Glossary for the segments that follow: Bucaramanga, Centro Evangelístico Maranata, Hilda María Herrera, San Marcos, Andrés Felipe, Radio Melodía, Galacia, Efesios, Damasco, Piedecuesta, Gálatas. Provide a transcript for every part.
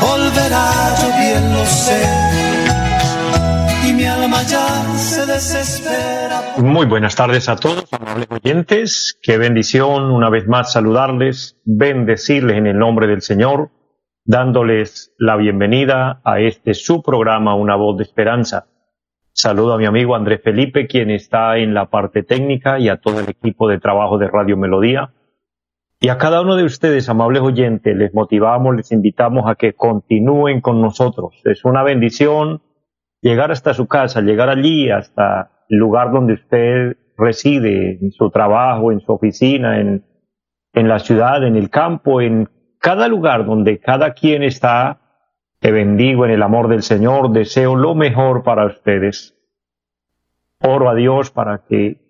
volverá, yo bien lo sé. Muy buenas tardes a todos, amables oyentes. Qué bendición una vez más saludarles, bendecirles en el nombre del Señor, dándoles la bienvenida a este su programa Una Voz de Esperanza. Saludo a mi amigo Andrés Felipe, quien está en la parte técnica, y a todo el equipo de trabajo de Radio Melodía. Y a cada uno de ustedes, amables oyentes, les motivamos, les invitamos a que continúen con nosotros. Es una bendición llegar hasta su casa, llegar allí, hasta el lugar donde usted reside, en su trabajo, en su oficina, en la ciudad, en el campo, en cada lugar donde cada quien está. Te bendigo en el amor del Señor, deseo lo mejor para ustedes. Oro a Dios para que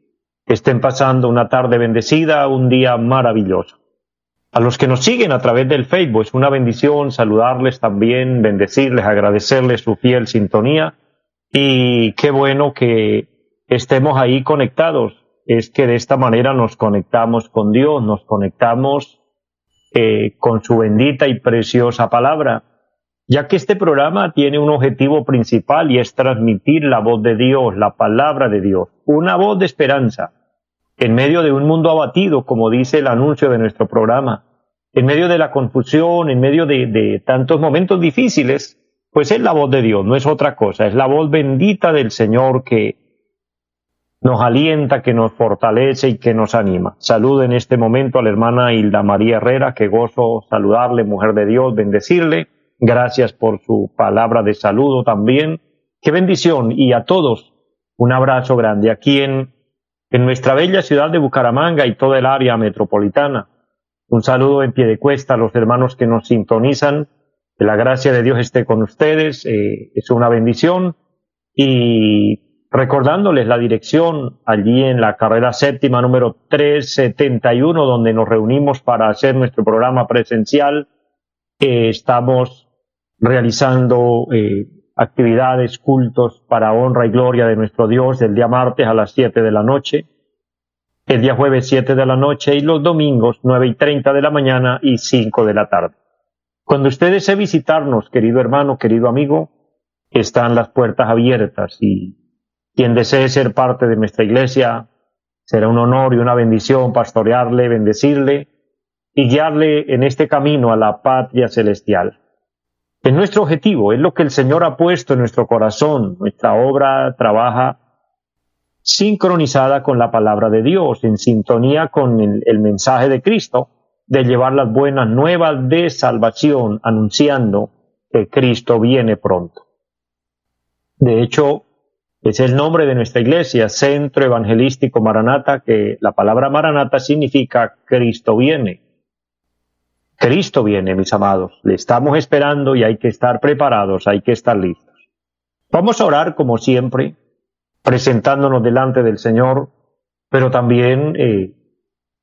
estén pasando una tarde bendecida, un día maravilloso. A los que nos siguen a través del Facebook, es una bendición saludarles también, bendecirles, agradecerles su fiel sintonía. Y qué bueno que estemos ahí conectados. Es que de esta manera nos conectamos con Dios, nos conectamos con su bendita y preciosa palabra, ya que este programa tiene un objetivo principal y es transmitir la voz de Dios, la palabra de Dios, una voz de esperanza, en medio de un mundo abatido, como dice el anuncio de nuestro programa, en medio de la confusión, en medio de tantos momentos difíciles. Pues es la voz de Dios, no es otra cosa, es la voz bendita del Señor que nos alienta, que nos fortalece y que nos anima. Saludo en este momento a la hermana Hilda María Herrera, que gozo saludarle, mujer de Dios, bendecirle. Gracias por su palabra de saludo también. Qué bendición. Y a todos, un abrazo grande aquí en nuestra bella ciudad de Bucaramanga y toda el área metropolitana. Un saludo en Piedecuesta a los hermanos que nos sintonizan. Que la gracia de Dios esté con ustedes, es una bendición. Y recordándoles la dirección allí en la carrera séptima número 371, donde nos reunimos para hacer nuestro programa presencial. Estamos realizando actividades, cultos para honra y gloria de nuestro Dios, el día martes a las 7 de la noche, el día jueves 7 de la noche y los domingos 9:30 de la mañana y 5 de la tarde. Cuando usted desee visitarnos, querido hermano, querido amigo, están las puertas abiertas, y quien desee ser parte de nuestra iglesia, será un honor y una bendición pastorearle, bendecirle y guiarle en este camino a la patria celestial. Es nuestro objetivo, es lo que el Señor ha puesto en nuestro corazón. Nuestra obra trabaja sincronizada con la palabra de Dios, en sintonía con el mensaje de Cristo, de llevar las buenas nuevas de salvación, anunciando que Cristo viene pronto. De hecho, es el nombre de nuestra iglesia, Centro Evangelístico Maranata, que la palabra Maranata significa Cristo viene. Cristo viene, mis amados, le estamos esperando y hay que estar preparados, hay que estar listos. Vamos a orar como siempre, presentándonos delante del Señor, pero también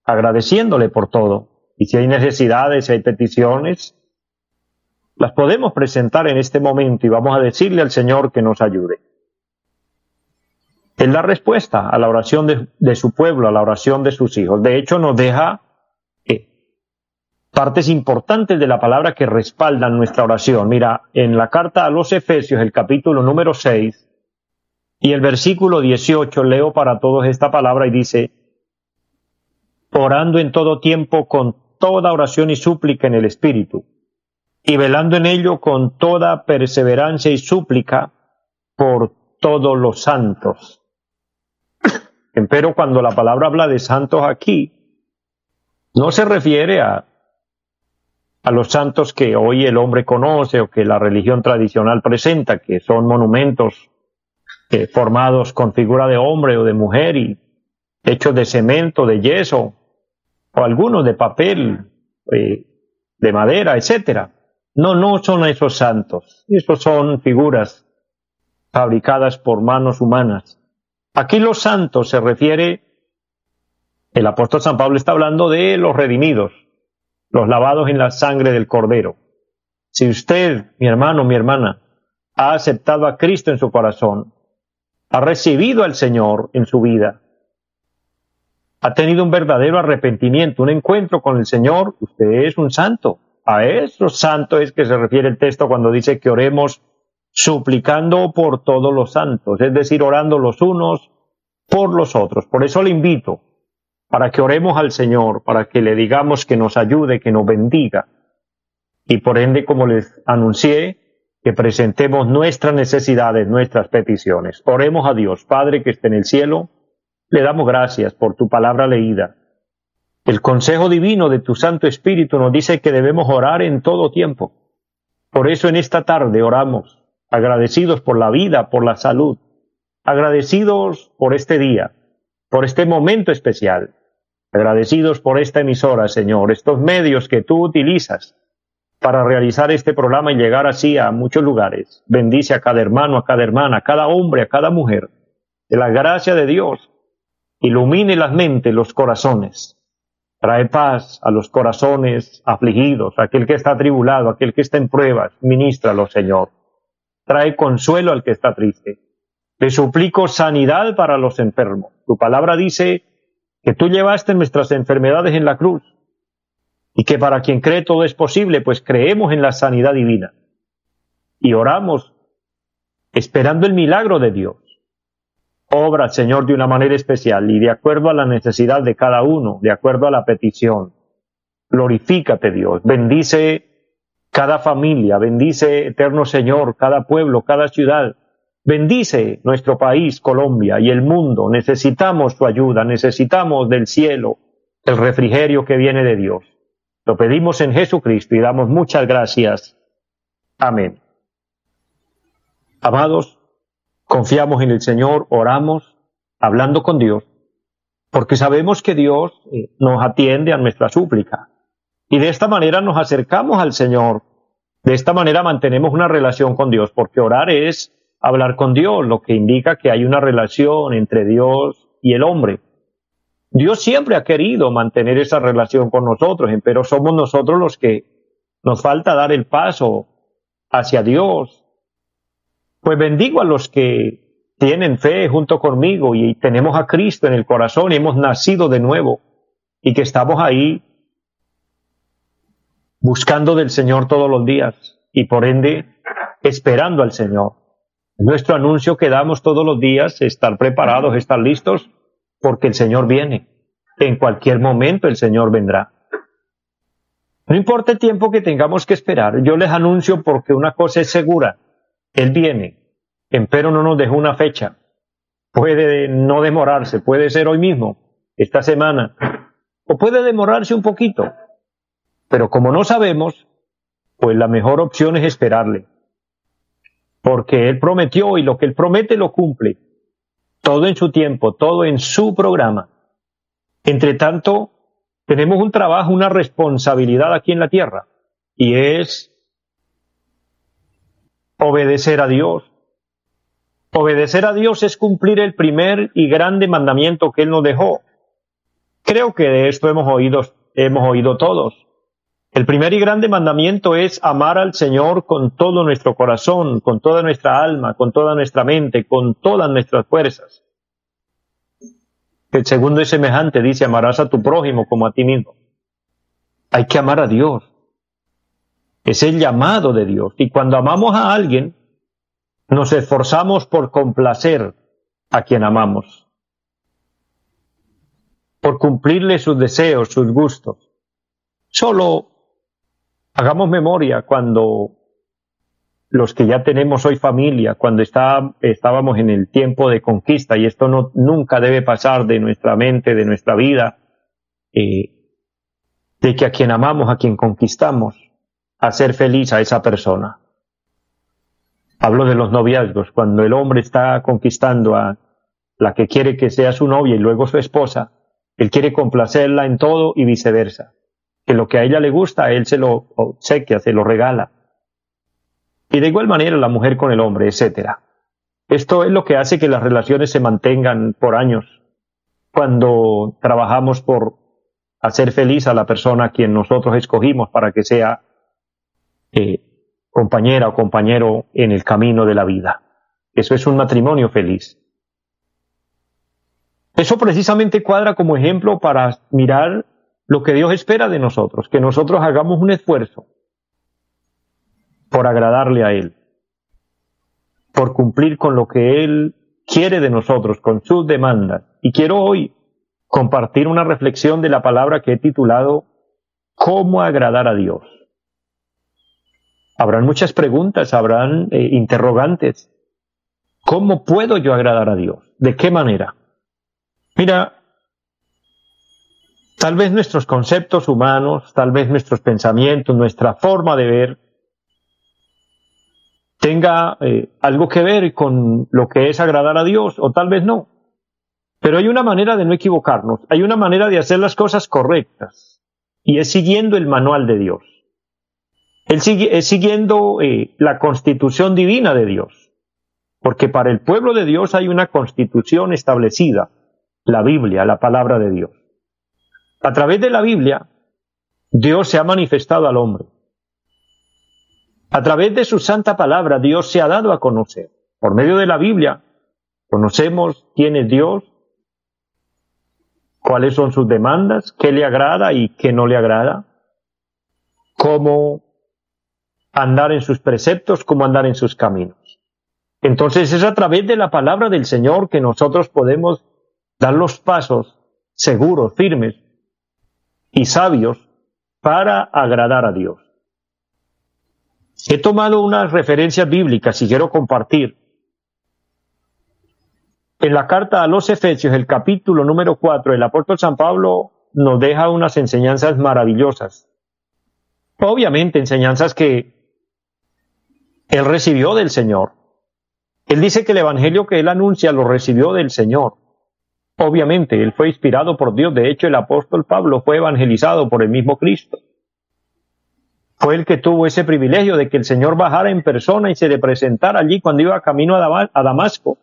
agradeciéndole por todo. Y si hay necesidades, si hay peticiones, las podemos presentar en este momento y vamos a decirle al Señor que nos ayude. Él da respuesta a la oración de su pueblo, a la oración de sus hijos. De hecho, nos deja partes importantes de la palabra que respaldan nuestra oración. Mira, en la carta a los Efesios, el capítulo número 6 y el versículo 18, leo para todos esta palabra y dice: orando en todo tiempo con toda oración y súplica en el Espíritu, y velando en ello con toda perseverancia y súplica por todos los santos. Empero, cuando la palabra habla de santos aquí, no se refiere a los santos que hoy el hombre conoce o que la religión tradicional presenta, que son monumentos formados con figura de hombre o de mujer y hechos de cemento, de yeso, o algunos de papel, de madera, etc. No son esos santos. Esos son figuras fabricadas por manos humanas. Aquí los santos se refiere, el apóstol San Pablo está hablando de los redimidos, los lavados en la sangre del Cordero. Si usted, mi hermano, mi hermana, ha aceptado a Cristo en su corazón, ha recibido al Señor en su vida, ha tenido un verdadero arrepentimiento, un encuentro con el Señor, usted es un santo. A esos santos es que se refiere el texto cuando dice que oremos suplicando por todos los santos, es decir, orando los unos por los otros. Por eso le invito, para que oremos al Señor, para que le digamos que nos ayude, que nos bendiga. Y por ende, como les anuncié, que presentemos nuestras necesidades, nuestras peticiones. Oremos a Dios. Padre que esté en el cielo, le damos gracias por tu palabra leída. El consejo divino de tu Santo Espíritu nos dice que debemos orar en todo tiempo. Por eso en esta tarde oramos, agradecidos por la vida, por la salud, agradecidos por este día, por este momento especial, agradecidos por esta emisora, Señor, estos medios que tú utilizas para realizar este programa y llegar así a muchos lugares. Bendice a cada hermano, a cada hermana, a cada hombre, a cada mujer. De la gracia de Dios, ilumine las mentes, los corazones. Trae paz a los corazones afligidos, aquel que está atribulado, aquel que está en pruebas. Minístralo, Señor. Trae consuelo al que está triste. Te suplico sanidad para los enfermos. Tu palabra dice que tú llevaste nuestras enfermedades en la cruz. Y que para quien cree todo es posible, pues creemos en la sanidad divina. Y oramos esperando el milagro de Dios. Obra, Señor, de una manera especial y de acuerdo a la necesidad de cada uno, de acuerdo a la petición. Glorifícate, Dios. Bendice cada familia, bendice, eterno Señor, cada pueblo, cada ciudad. Bendice nuestro país, Colombia, y el mundo. Necesitamos tu ayuda, necesitamos del cielo el refrigerio que viene de Dios. Lo pedimos en Jesucristo y damos muchas gracias. Amén. Amados, confiamos en el Señor, oramos, hablando con Dios, porque sabemos que Dios nos atiende a nuestra súplica. Y de esta manera nos acercamos al Señor. De esta manera mantenemos una relación con Dios, porque orar es hablar con Dios, lo que indica que hay una relación entre Dios y el hombre. Dios siempre ha querido mantener esa relación con nosotros, pero somos nosotros los que nos falta dar el paso hacia Dios. Pues bendigo a los que tienen fe junto conmigo y tenemos a Cristo en el corazón y hemos nacido de nuevo y que estamos ahí buscando del Señor todos los días y por ende esperando al Señor. Nuestro anuncio que damos todos los días, estar preparados, estar listos, porque el Señor viene. En cualquier momento el Señor vendrá. No importa el tiempo que tengamos que esperar. Yo les anuncio porque una cosa es segura. Él viene. Empero no nos dejó una fecha. Puede no demorarse. Puede ser hoy mismo, esta semana. O puede demorarse un poquito. Pero como no sabemos, pues la mejor opción es esperarle. Porque Él prometió y lo que Él promete lo cumple. Todo en su tiempo, todo en su programa. Entre tanto, tenemos un trabajo, una responsabilidad aquí en la tierra, y es obedecer a Dios. Obedecer a Dios es cumplir el primer y grande mandamiento que Él nos dejó. Creo que de esto hemos oído todos. El primer y grande mandamiento es amar al Señor con todo nuestro corazón, con toda nuestra alma, con toda nuestra mente, con todas nuestras fuerzas. El segundo es semejante, dice, amarás a tu prójimo como a ti mismo. Hay que amar a Dios. Es el llamado de Dios. Y cuando amamos a alguien, nos esforzamos por complacer a quien amamos, por cumplirle sus deseos, sus gustos. Solo hagamos memoria cuando los que ya tenemos hoy familia, cuando estábamos en el tiempo de conquista, y esto nunca debe pasar de nuestra mente, de nuestra vida, de que a quien amamos, a quien conquistamos, hacer feliz a esa persona. Hablo de los noviazgos, cuando el hombre está conquistando a la que quiere que sea su novia y luego su esposa, él quiere complacerla en todo y viceversa. Que lo que a ella le gusta, a él se lo obsequia, se lo regala. y de igual manera la mujer con el hombre, etc. Esto es lo que hace que las relaciones se mantengan por años, cuando trabajamos por hacer feliz a la persona a quien nosotros escogimos para que sea compañera o compañero en el camino de la vida. Eso es un matrimonio feliz. Eso precisamente cuadra como ejemplo para mirar lo que Dios espera de nosotros, que nosotros hagamos un esfuerzo por agradarle a Él, por cumplir con lo que Él quiere de nosotros, con sus demandas. Y quiero hoy compartir una reflexión de la palabra que he titulado ¿Cómo agradar a Dios? Habrán muchas preguntas, habrán interrogantes. ¿Cómo puedo yo agradar a Dios? ¿De qué manera? Mira, tal vez nuestros conceptos humanos, tal vez nuestros pensamientos, nuestra forma de ver, tenga algo que ver con lo que es agradar a Dios, o tal vez no. Pero hay una manera de no equivocarnos, hay una manera de hacer las cosas correctas, y es siguiendo el manual de Dios. Es siguiendo la constitución divina de Dios, porque para el pueblo de Dios hay una constitución establecida, la Biblia, la palabra de Dios. A través de la Biblia, Dios se ha manifestado al hombre. A través de su santa palabra, Dios se ha dado a conocer. Por medio de la Biblia, conocemos quién es Dios, cuáles son sus demandas, qué le agrada y qué no le agrada, cómo andar en sus preceptos, cómo andar en sus caminos. Entonces es a través de la palabra del Señor que nosotros podemos dar los pasos seguros, firmes y sabios para agradar a Dios. He tomado unas referencias bíblicas y quiero compartir. En la carta a los Efesios, el capítulo número 4, el apóstol San Pablo nos deja unas enseñanzas maravillosas. Obviamente, enseñanzas que él recibió del Señor. Él dice que el evangelio que él anuncia lo recibió del Señor. Obviamente, él fue inspirado por Dios. De hecho, el apóstol Pablo fue evangelizado por el mismo Cristo. Fue el que tuvo ese privilegio de que el Señor bajara en persona y se le presentara allí cuando iba camino a Damasco.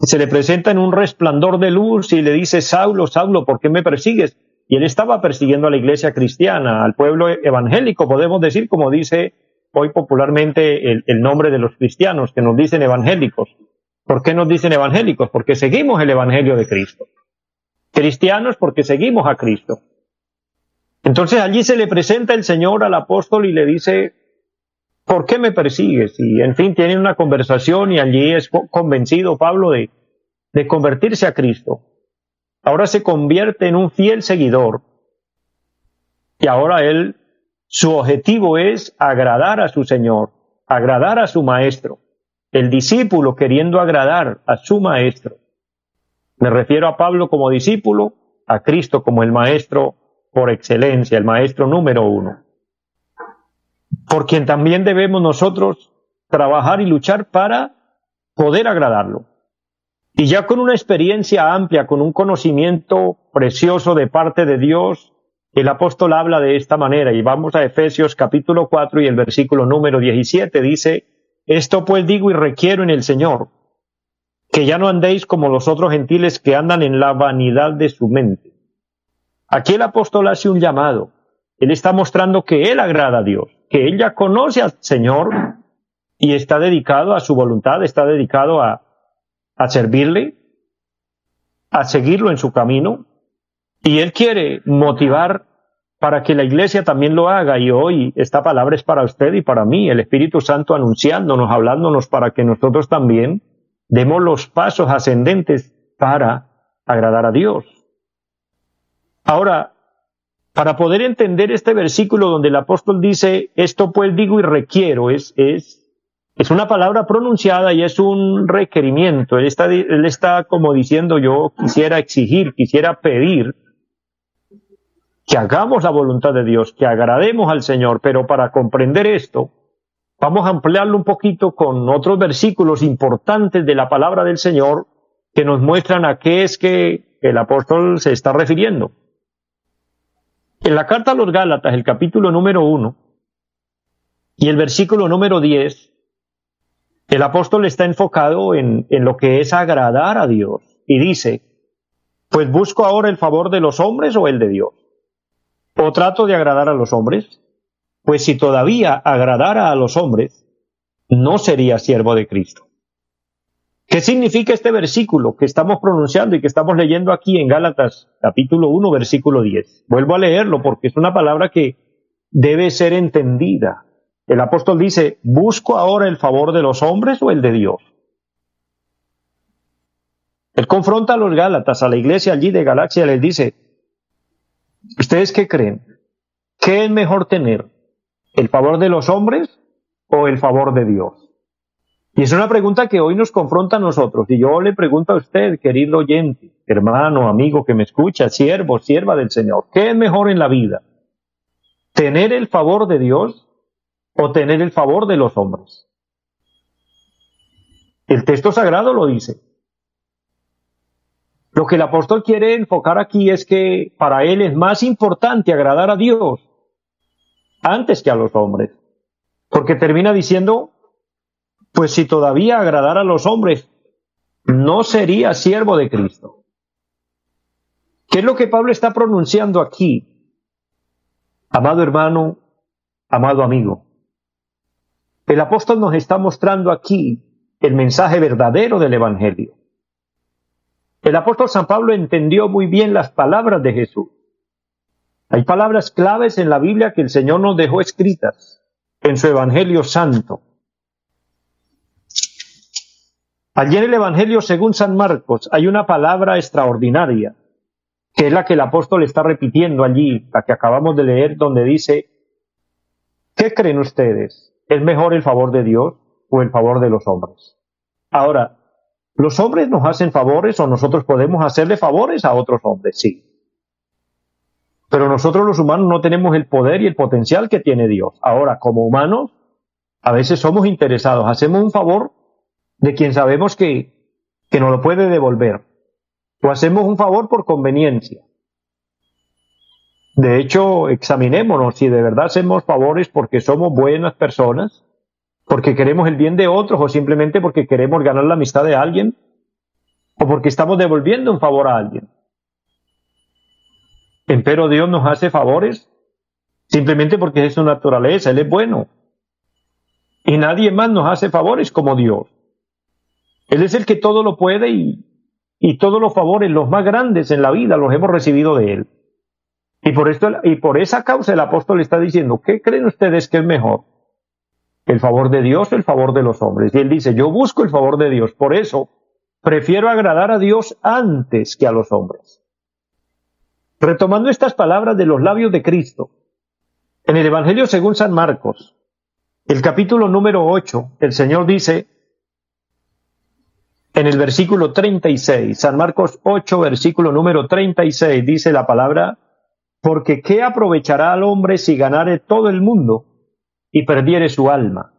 Se le presenta en un resplandor de luz y le dice, Saulo, Saulo, ¿por qué me persigues? Y él estaba persiguiendo a la iglesia cristiana, al pueblo evangélico, podemos decir, como dice hoy popularmente el nombre de los cristianos, que nos dicen evangélicos. ¿Por qué nos dicen evangélicos? Porque seguimos el evangelio de Cristo. Cristianos porque seguimos a Cristo. Entonces allí se le presenta el Señor al apóstol y le dice, ¿por qué me persigues? Y en fin, tienen una conversación y allí es convencido Pablo de convertirse a Cristo. Ahora se convierte en un fiel seguidor. Y ahora él, su objetivo es agradar a su Señor, agradar a su maestro. El discípulo queriendo agradar a su maestro. Me refiero a Pablo como discípulo, a Cristo como el maestro por excelencia, el maestro número uno, por quien también debemos nosotros trabajar y luchar para poder agradarlo. Y ya con una experiencia amplia, con un conocimiento precioso de parte de Dios, el apóstol habla de esta manera, y vamos a Efesios capítulo 4 y el versículo número 17, dice, esto pues digo y requiero en el Señor, que ya no andéis como los otros gentiles que andan en la vanidad de su mente. Aquí el apóstol hace un llamado. Él está mostrando que él agrada a Dios, que él ya conoce al Señor y está dedicado a su voluntad, está dedicado a servirle, a seguirlo en su camino. Y él quiere motivar para que la iglesia también lo haga. Y hoy esta palabra es para usted y para mí, el Espíritu Santo anunciándonos, hablándonos para que nosotros también demos los pasos ascendentes para agradar a Dios. Ahora, para poder entender este versículo donde el apóstol dice, esto pues digo y requiero, es una palabra pronunciada y es un requerimiento. Él está como diciendo, yo quisiera exigir, quisiera pedir que hagamos la voluntad de Dios, que agrademos al Señor. Pero para comprender esto, vamos a ampliarlo un poquito con otros versículos importantes de la palabra del Señor que nos muestran a qué es que el apóstol se está refiriendo. En la carta a los Gálatas, el capítulo número 1, Y el versículo número 10, el apóstol está enfocado en lo que es agradar a Dios. Y dice, pues busco ahora el favor de los hombres o el de Dios. ¿O trato de agradar a los hombres? Pues si todavía agradara a los hombres, no sería siervo de Cristo. ¿Qué significa este versículo que estamos pronunciando y que estamos leyendo aquí en Gálatas capítulo 1, versículo 10? Vuelvo a leerlo porque es una palabra que debe ser entendida. El apóstol dice, ¿busco ahora el favor de los hombres o el de Dios? Él confronta a los gálatas, a la iglesia allí de Galacia, les dice, ¿ustedes qué creen? ¿Qué es mejor tener? ¿El favor de los hombres o el favor de Dios? Y es una pregunta que hoy nos confronta a nosotros. Y yo le pregunto a usted, querido oyente, hermano, amigo que me escucha, siervo, sierva del Señor, ¿qué es mejor en la vida? ¿Tener el favor de Dios o tener el favor de los hombres? El texto sagrado lo dice. Lo que el apóstol quiere enfocar aquí es que para él es más importante agradar a Dios antes que a los hombres. Porque termina diciendo, pues si todavía agradara a los hombres, no sería siervo de Cristo. ¿Qué es lo que Pablo está pronunciando aquí? Amado hermano, amado amigo, el apóstol nos está mostrando aquí el mensaje verdadero del Evangelio. El apóstol San Pablo entendió muy bien las palabras de Jesús. Hay palabras claves en la Biblia que el Señor nos dejó escritas en su Evangelio Santo. Allí en el Evangelio según San Marcos hay una palabra extraordinaria, que es la que el apóstol está repitiendo allí, la que acabamos de leer, donde dice, ¿qué creen ustedes? ¿Es mejor el favor de Dios o el favor de los hombres? Ahora, ¿los hombres nos hacen favores o nosotros podemos hacerle favores a otros hombres? Sí. Pero nosotros los humanos no tenemos el poder y el potencial que tiene Dios. Ahora, como humanos, a veces somos interesados. Hacemos un favor de quien sabemos que nos lo puede devolver. O hacemos un favor por conveniencia. De hecho, examinémonos si de verdad hacemos favores porque somos buenas personas, porque queremos el bien de otros o simplemente porque queremos ganar la amistad de alguien o porque estamos devolviendo un favor a alguien. Empero Dios nos hace favores simplemente porque es su naturaleza, Él es bueno. Y nadie más nos hace favores como Dios. Él es el que todo lo puede y todos los favores, los más grandes en la vida, los hemos recibido de Él. Y por esa causa el apóstol está diciendo, ¿qué creen ustedes que es mejor? ¿El favor de Dios o el favor de los hombres? Y él dice, yo busco el favor de Dios, por eso prefiero agradar a Dios antes que a los hombres. Retomando estas palabras de los labios de Cristo, en el Evangelio según San Marcos, el capítulo número 8, el Señor dice, en el versículo 36, San Marcos 8, versículo número 36, dice la palabra, porque ¿qué aprovechará al hombre si ganare todo el mundo y perdiere su alma?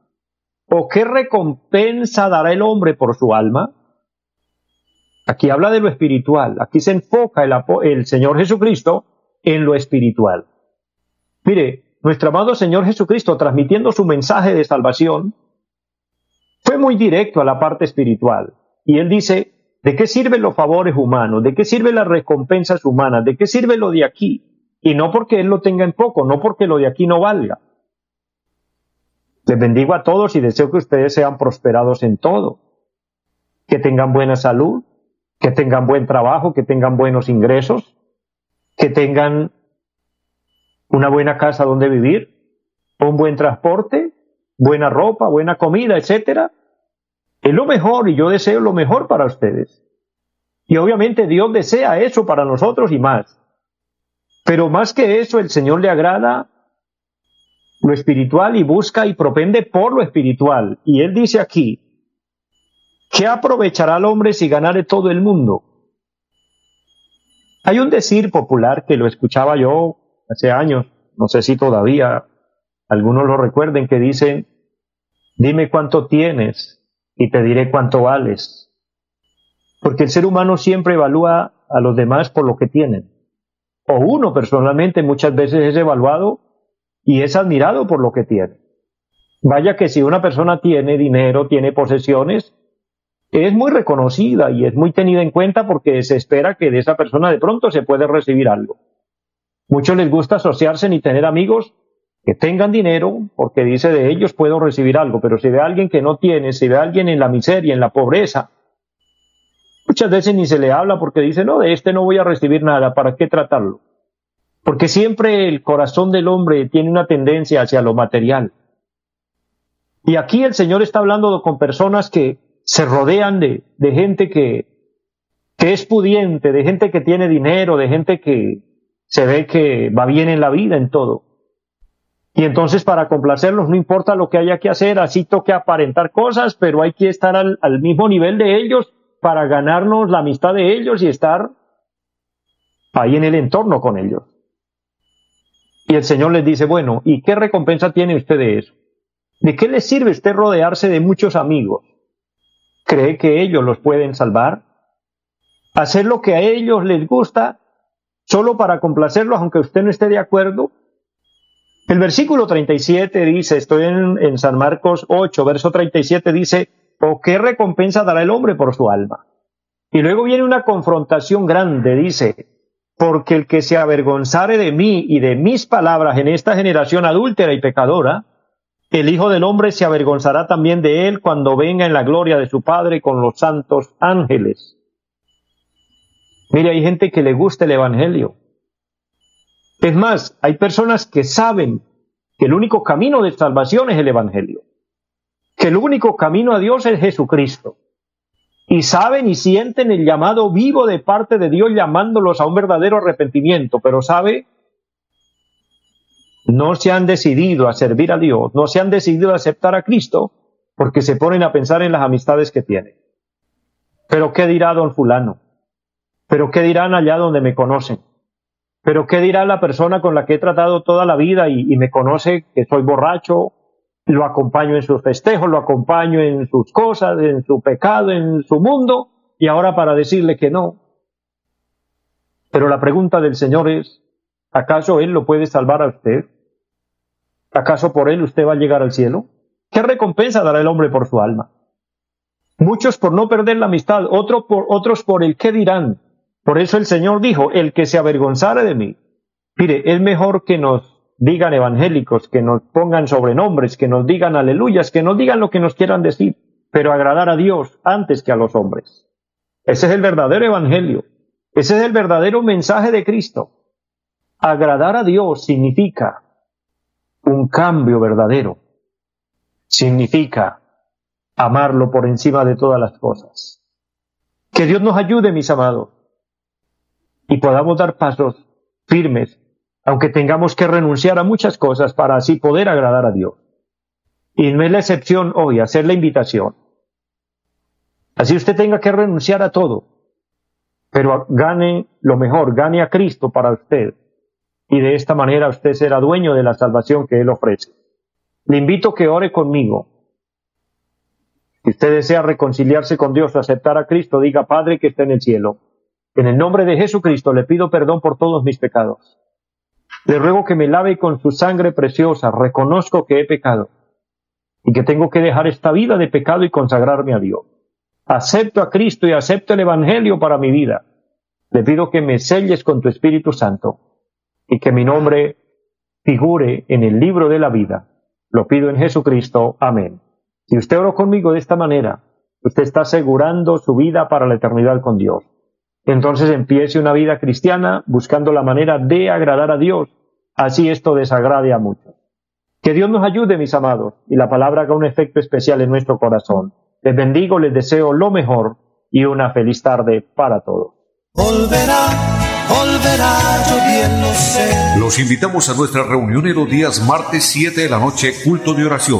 ¿O qué recompensa dará el hombre por su alma? Aquí habla de lo espiritual. Aquí se enfoca el Señor Jesucristo en lo espiritual. Mire, nuestro amado Señor Jesucristo, transmitiendo su mensaje de salvación, fue muy directo a la parte espiritual. Y Él dice, ¿de qué sirven los favores humanos? ¿De qué sirven las recompensas humanas? ¿De qué sirve lo de aquí? Y no porque Él lo tenga en poco, no porque lo de aquí no valga. Les bendigo a todos y deseo que ustedes sean prosperados en todo, que tengan buena salud, que tengan buen trabajo, que tengan buenos ingresos, que tengan una buena casa donde vivir, un buen transporte, buena ropa, buena comida, etc. Es lo mejor y yo deseo lo mejor para ustedes. Y obviamente Dios desea eso para nosotros y más. Pero más que eso, el Señor le agrada lo espiritual y busca y propende por lo espiritual. Y Él dice aquí, ¿qué aprovechará al hombre si ganare todo el mundo? Hay un decir popular que lo escuchaba yo hace años, no sé si todavía algunos lo recuerden, que dicen, dime cuánto tienes y te diré cuánto vales. Porque el ser humano siempre evalúa a los demás por lo que tienen. O uno personalmente muchas veces es evaluado y es admirado por lo que tiene. Vaya que si una persona tiene dinero, tiene posesiones, es muy reconocida y es muy tenida en cuenta porque se espera que de esa persona de pronto se puede recibir algo. Muchos les gusta asociarse ni tener amigos que tengan dinero porque dice de ellos puedo recibir algo, pero si ve a alguien que no tiene, si ve a alguien en la miseria, en la pobreza, muchas veces ni se le habla porque dice no, de este no voy a recibir nada, ¿para qué tratarlo? Porque siempre el corazón del hombre tiene una tendencia hacia lo material. Y aquí el Señor está hablando con personas que se rodean de gente que es pudiente, de gente que tiene dinero, de gente que se ve que va bien en la vida, en todo. Y entonces para complacerlos no importa lo que haya que hacer, así toque aparentar cosas, pero hay que estar al mismo nivel de ellos para ganarnos la amistad de ellos y estar ahí en el entorno con ellos. Y el Señor les dice, bueno, ¿y qué recompensa tiene usted de eso? ¿De qué le sirve usted rodearse de muchos amigos? ¿Cree que ellos los pueden salvar? ¿Hacer lo que a ellos les gusta solo para complacerlos, aunque usted no esté de acuerdo? El versículo 37 dice, estoy en San Marcos 8, verso 37 dice, ¿o qué recompensa dará el hombre por su alma? Y luego viene una confrontación grande, dice, porque el que se avergonzare de mí y de mis palabras en esta generación adúltera y pecadora, el Hijo del Hombre se avergonzará también de él cuando venga en la gloria de su Padre con los santos ángeles. Mire, hay gente que le gusta el Evangelio. Es más, hay personas que saben que el único camino de salvación es el Evangelio, que el único camino a Dios es Jesucristo. Y saben y sienten el llamado vivo de parte de Dios llamándolos a un verdadero arrepentimiento, pero sabe, no se han decidido a servir a Dios, no se han decidido a aceptar a Cristo, porque se ponen a pensar en las amistades que tienen. ¿Pero qué dirá don fulano? ¿Pero qué dirán allá donde me conocen? ¿Pero qué dirá la persona con la que he tratado toda la vida y me conoce que soy borracho? Lo acompaño en sus festejos, lo acompaño en sus cosas, en su pecado, en su mundo, y ahora para decirle que no. Pero la pregunta del Señor es, ¿acaso Él lo puede salvar a usted? ¿Acaso por él usted va a llegar al cielo? ¿Qué recompensa dará el hombre por su alma? Muchos por no perder la amistad, otros por el qué dirán. Por eso el Señor dijo, el que se avergonzare de mí. Mire, es mejor que nos digan evangélicos, que nos pongan sobrenombres, que nos digan aleluyas, que nos digan lo que nos quieran decir, pero agradar a Dios antes que a los hombres. Ese es el verdadero evangelio. Ese es el verdadero mensaje de Cristo. Agradar a Dios significa un cambio verdadero. Significa amarlo por encima de todas las cosas. Que Dios nos ayude, mis amados, y podamos dar pasos firmes, aunque tengamos que renunciar a muchas cosas para así poder agradar a Dios. Y no es la excepción hoy hacer la invitación. Así usted tenga que renunciar a todo, pero gane lo mejor, gane a Cristo para usted. Y de esta manera usted será dueño de la salvación que Él ofrece. Le invito a que ore conmigo. Si usted desea reconciliarse con Dios o aceptar a Cristo, diga, Padre que está en el cielo, en el nombre de Jesucristo le pido perdón por todos mis pecados. Le ruego que me lave con su sangre preciosa. Reconozco que he pecado y que tengo que dejar esta vida de pecado y consagrarme a Dios. Acepto a Cristo y acepto el Evangelio para mi vida. Le pido que me selles con tu Espíritu Santo y que mi nombre figure en el libro de la vida. Lo pido en Jesucristo. Amén. Si usted oró conmigo de esta manera, usted está asegurando su vida para la eternidad con Dios. Entonces empiece una vida cristiana buscando la manera de agradar a Dios. Así esto desagrade a muchos. Que Dios nos ayude, mis amados, y la palabra haga un efecto especial en nuestro corazón. Les bendigo, les deseo lo mejor y una feliz tarde para todos. Volverá, yo bien lo sé. Los invitamos a nuestra reunión en los días martes 7 de la noche, culto de oración.